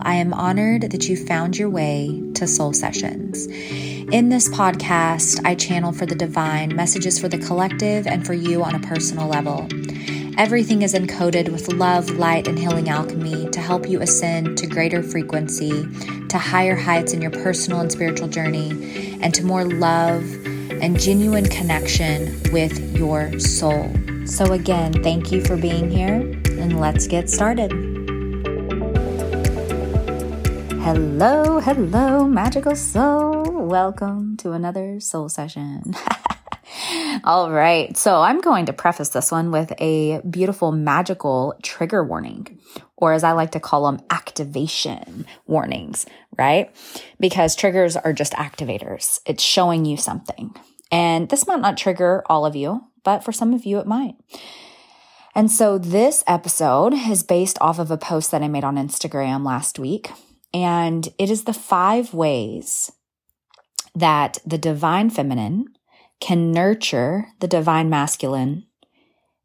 I am honored that you found your way to Soul Sessions. In this podcast, I channel for the divine, messages for the collective, and for you on a personal level. Everything is encoded with love, light, and healing alchemy to help you ascend to greater frequency, to higher heights in your personal and spiritual journey, and to more love and genuine connection with your soul. So again, thank you for being here, and let's get started. Hello, hello, magical soul. Welcome to another soul session. All right, so I'm going to preface this one with a beautiful magical trigger warning, or as I like to call them, activation warnings, right? Because triggers are just activators. It's showing you something. And this might not trigger all of you, but for some of you, it might. And so this episode is based off of a post that I made on Instagram last week, and it is the 5 ways that the divine feminine can nurture the divine masculine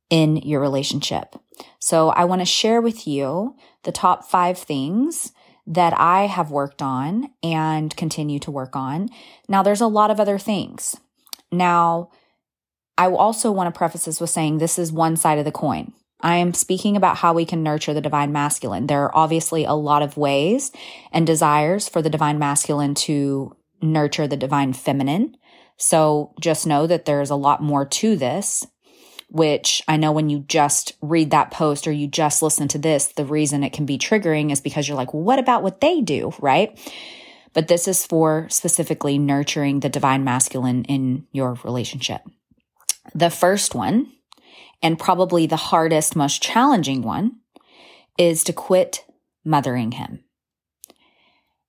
in your relationship. So I want to share with you the top 5 things that I have worked on and continue to work on. Now, there's a lot of other things. Now, I also want to preface this with saying this is one side of the coin. I am speaking about how we can nurture the divine masculine. There are obviously a lot of ways and desires for the divine masculine to nurture the divine feminine. So just know that there's a lot more to this, which I know when you just read that post or you just listen to this, the reason it can be triggering is because you're like, well, what about what they do, right? But this is for specifically nurturing the divine masculine in your relationship. The first one, and probably the hardest, most challenging one, is to quit mothering him.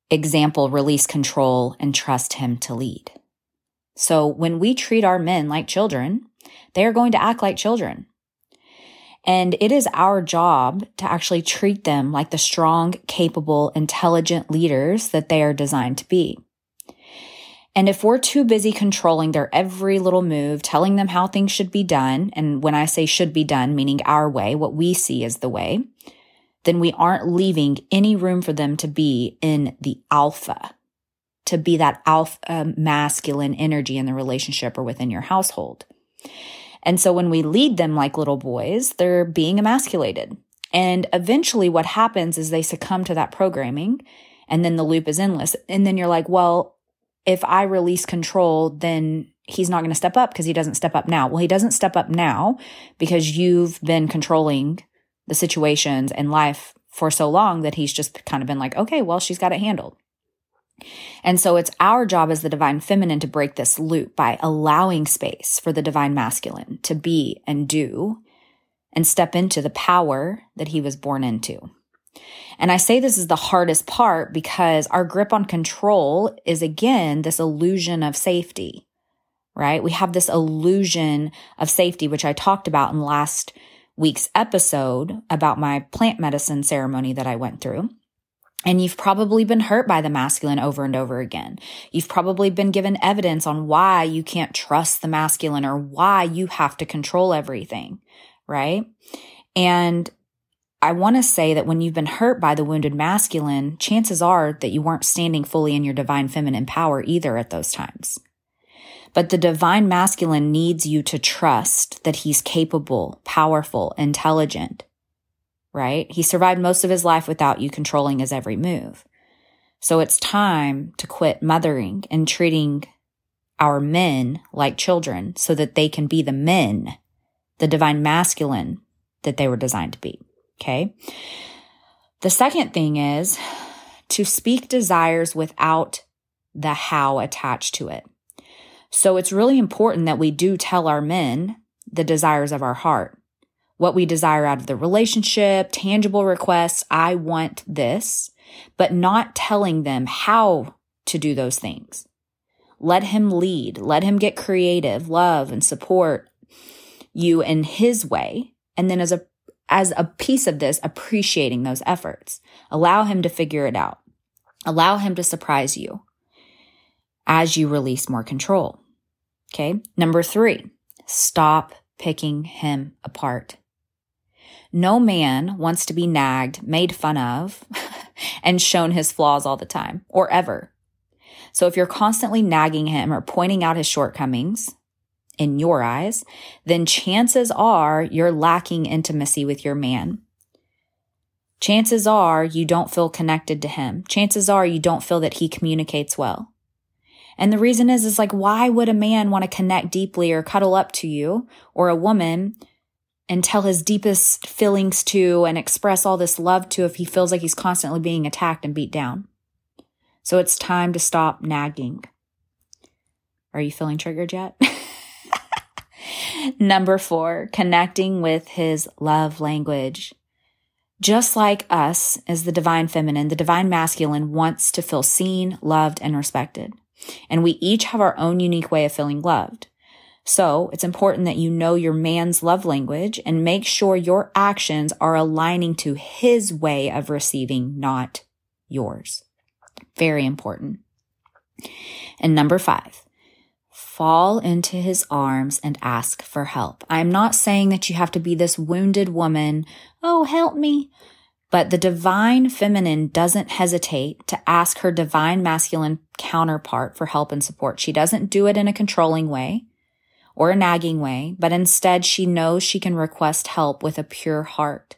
Example, release control and trust him to lead. So when we treat our men like children, they are going to act like children. And it is our job to actually treat them like the strong, capable, intelligent leaders that they are designed to be. And if we're too busy controlling their every little move, telling them how things should be done, and when I say should be done, meaning our way, what we see as the way, then we aren't leaving any room for them to be in the alpha, to be that alpha masculine energy in the relationship or within your household. And so when we lead them like little boys, they're being emasculated. And eventually what happens is they succumb to that programming, and then the loop is endless. And then you're like, well, if I release control, then he's not going to step up because he doesn't step up now. Well, he doesn't step up now because you've been controlling the situations and life for so long that he's just kind of been like, okay, well, she's got it handled. And so it's our job as the divine feminine to break this loop by allowing space for the divine masculine to be and do and step into the power that he was born into. And I say this is the hardest part because our grip on control is, again, this illusion of safety, right? We have this illusion of safety, which I talked about in last week's episode about my plant medicine ceremony that I went through. And you've probably been hurt by the masculine over and over again. You've probably been given evidence on why you can't trust the masculine or why you have to control everything, right? And I want to say that when you've been hurt by the wounded masculine, chances are that you weren't standing fully in your divine feminine power either at those times. But the divine masculine needs you to trust that he's capable, powerful, intelligent, right? He survived most of his life without you controlling his every move. So it's time to quit mothering and treating our men like children so that they can be the men, the divine masculine that they were designed to be, okay? The second thing is to speak desires without the how attached to it. So it's really important that we do tell our men the desires of our heart, what we desire out of the relationship, tangible requests, I want this, but not telling them how to do those things. Let him lead, let him get creative, love and support you in his way. And then as a piece of this, appreciating those efforts, allow him to figure it out, allow him to surprise you as you release more control. Okay. Number 3, stop picking him apart. No man wants to be nagged, made fun of, and shown his flaws all the time or ever. So if you're constantly nagging him or pointing out his shortcomings in your eyes, then chances are you're lacking intimacy with your man. Chances are you don't feel connected to him. Chances are you don't feel that he communicates well. And the reason is like, why would a man want to connect deeply or cuddle up to you, or a woman, and tell his deepest feelings to and express all this love to if he feels like he's constantly being attacked and beat down? So it's time to stop nagging. Are you feeling triggered yet? Number 4, connecting with his love language. Just like us as the divine feminine, the divine masculine wants to feel seen, loved, and respected. And we each have our own unique way of feeling loved. So it's important that you know your man's love language and make sure your actions are aligning to his way of receiving, not yours. Very important. And number 5, fall into his arms and ask for help. I'm not saying that you have to be this wounded woman, oh, help me. But the divine feminine doesn't hesitate to ask her divine masculine counterpart for help and support. She doesn't do it in a controlling way or a nagging way, but instead she knows she can request help with a pure heart.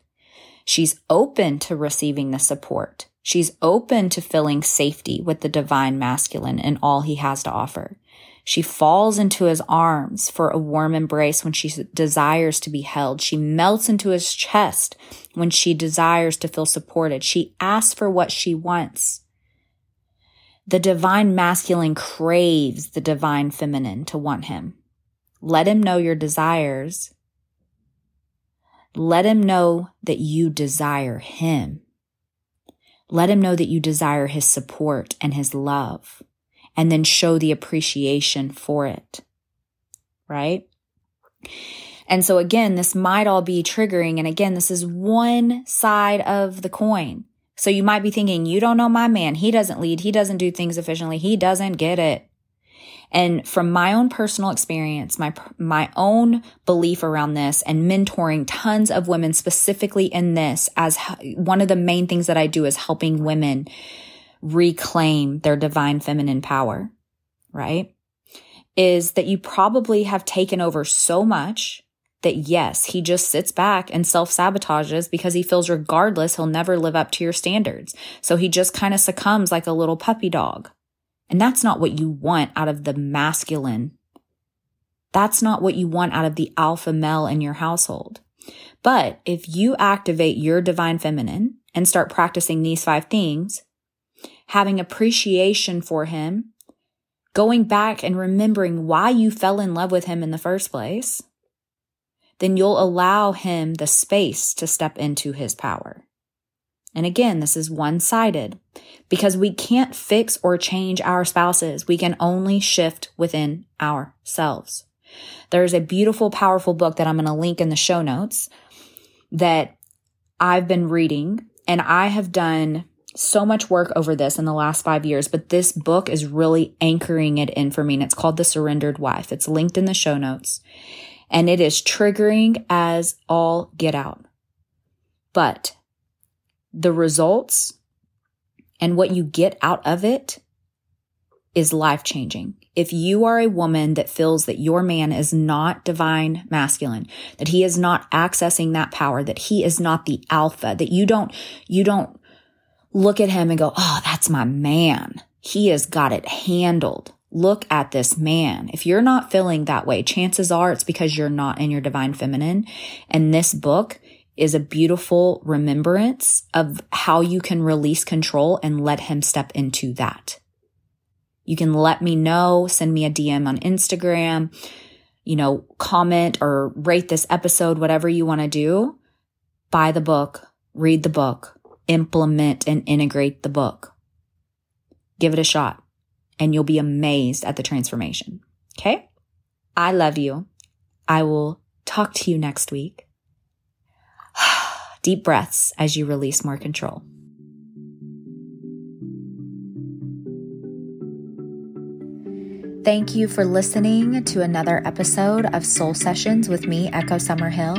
She's open to receiving the support. She's open to feeling safety with the divine masculine and all he has to offer. She falls into his arms for a warm embrace when she desires to be held. She melts into his chest when she desires to feel supported. She asks for what she wants. The divine masculine craves the divine feminine to want him. Let him know your desires. Let him know that you desire him. Let him know that you desire his support and his love, and then show the appreciation for it, right? And so again, this might all be triggering. And again, this is one side of the coin. So you might be thinking, you don't know my man. He doesn't lead. He doesn't do things efficiently. He doesn't get it. And from my own personal experience, my own belief around this and mentoring tons of women specifically in this, as one of the main things that I do is helping women reclaim their divine feminine power, right? Is that you probably have taken over so much that yes, he just sits back and self-sabotages because he feels regardless, he'll never live up to your standards. So he just kind of succumbs like a little puppy dog. And that's not what you want out of the masculine. That's not what you want out of the alpha male in your household. But if you activate your divine feminine and start practicing these 5 things, having appreciation for him, going back and remembering why you fell in love with him in the first place, then you'll allow him the space to step into his power. And again, this is one-sided because we can't fix or change our spouses. We can only shift within ourselves. There's a beautiful, powerful book that I'm going to link in the show notes that I've been reading, and I have done so much work over this in the last 5 years, but this book is really anchoring it in for me. And it's called The Surrendered Wife. It's linked in the show notes, and it is triggering as all get out. But the results and what you get out of it is life-changing. If you are a woman that feels that your man is not divine masculine, that he is not accessing that power, that he is not the alpha, that you don't look at him and go, oh, that's my man. He has got it handled. Look at this man. If you're not feeling that way, chances are it's because you're not in your divine feminine. And this book is a beautiful remembrance of how you can release control and let him step into that. You can let me know, send me a DM on Instagram, comment or rate this episode, whatever you want to do. Buy the book, read the book, implement and integrate the book. Give it a shot and you'll be amazed at the transformation. Okay? I love you. I will talk to you next week. Deep breaths as you release more control. Thank you for listening to another episode of Soul Sessions with me, Echo Summerhill.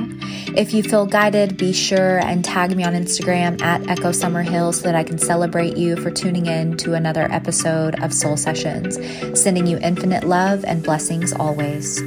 If you feel guided, be sure and tag me on Instagram at Echo Summerhill so that I can celebrate you for tuning in to another episode of Soul Sessions. Sending you infinite love and blessings always.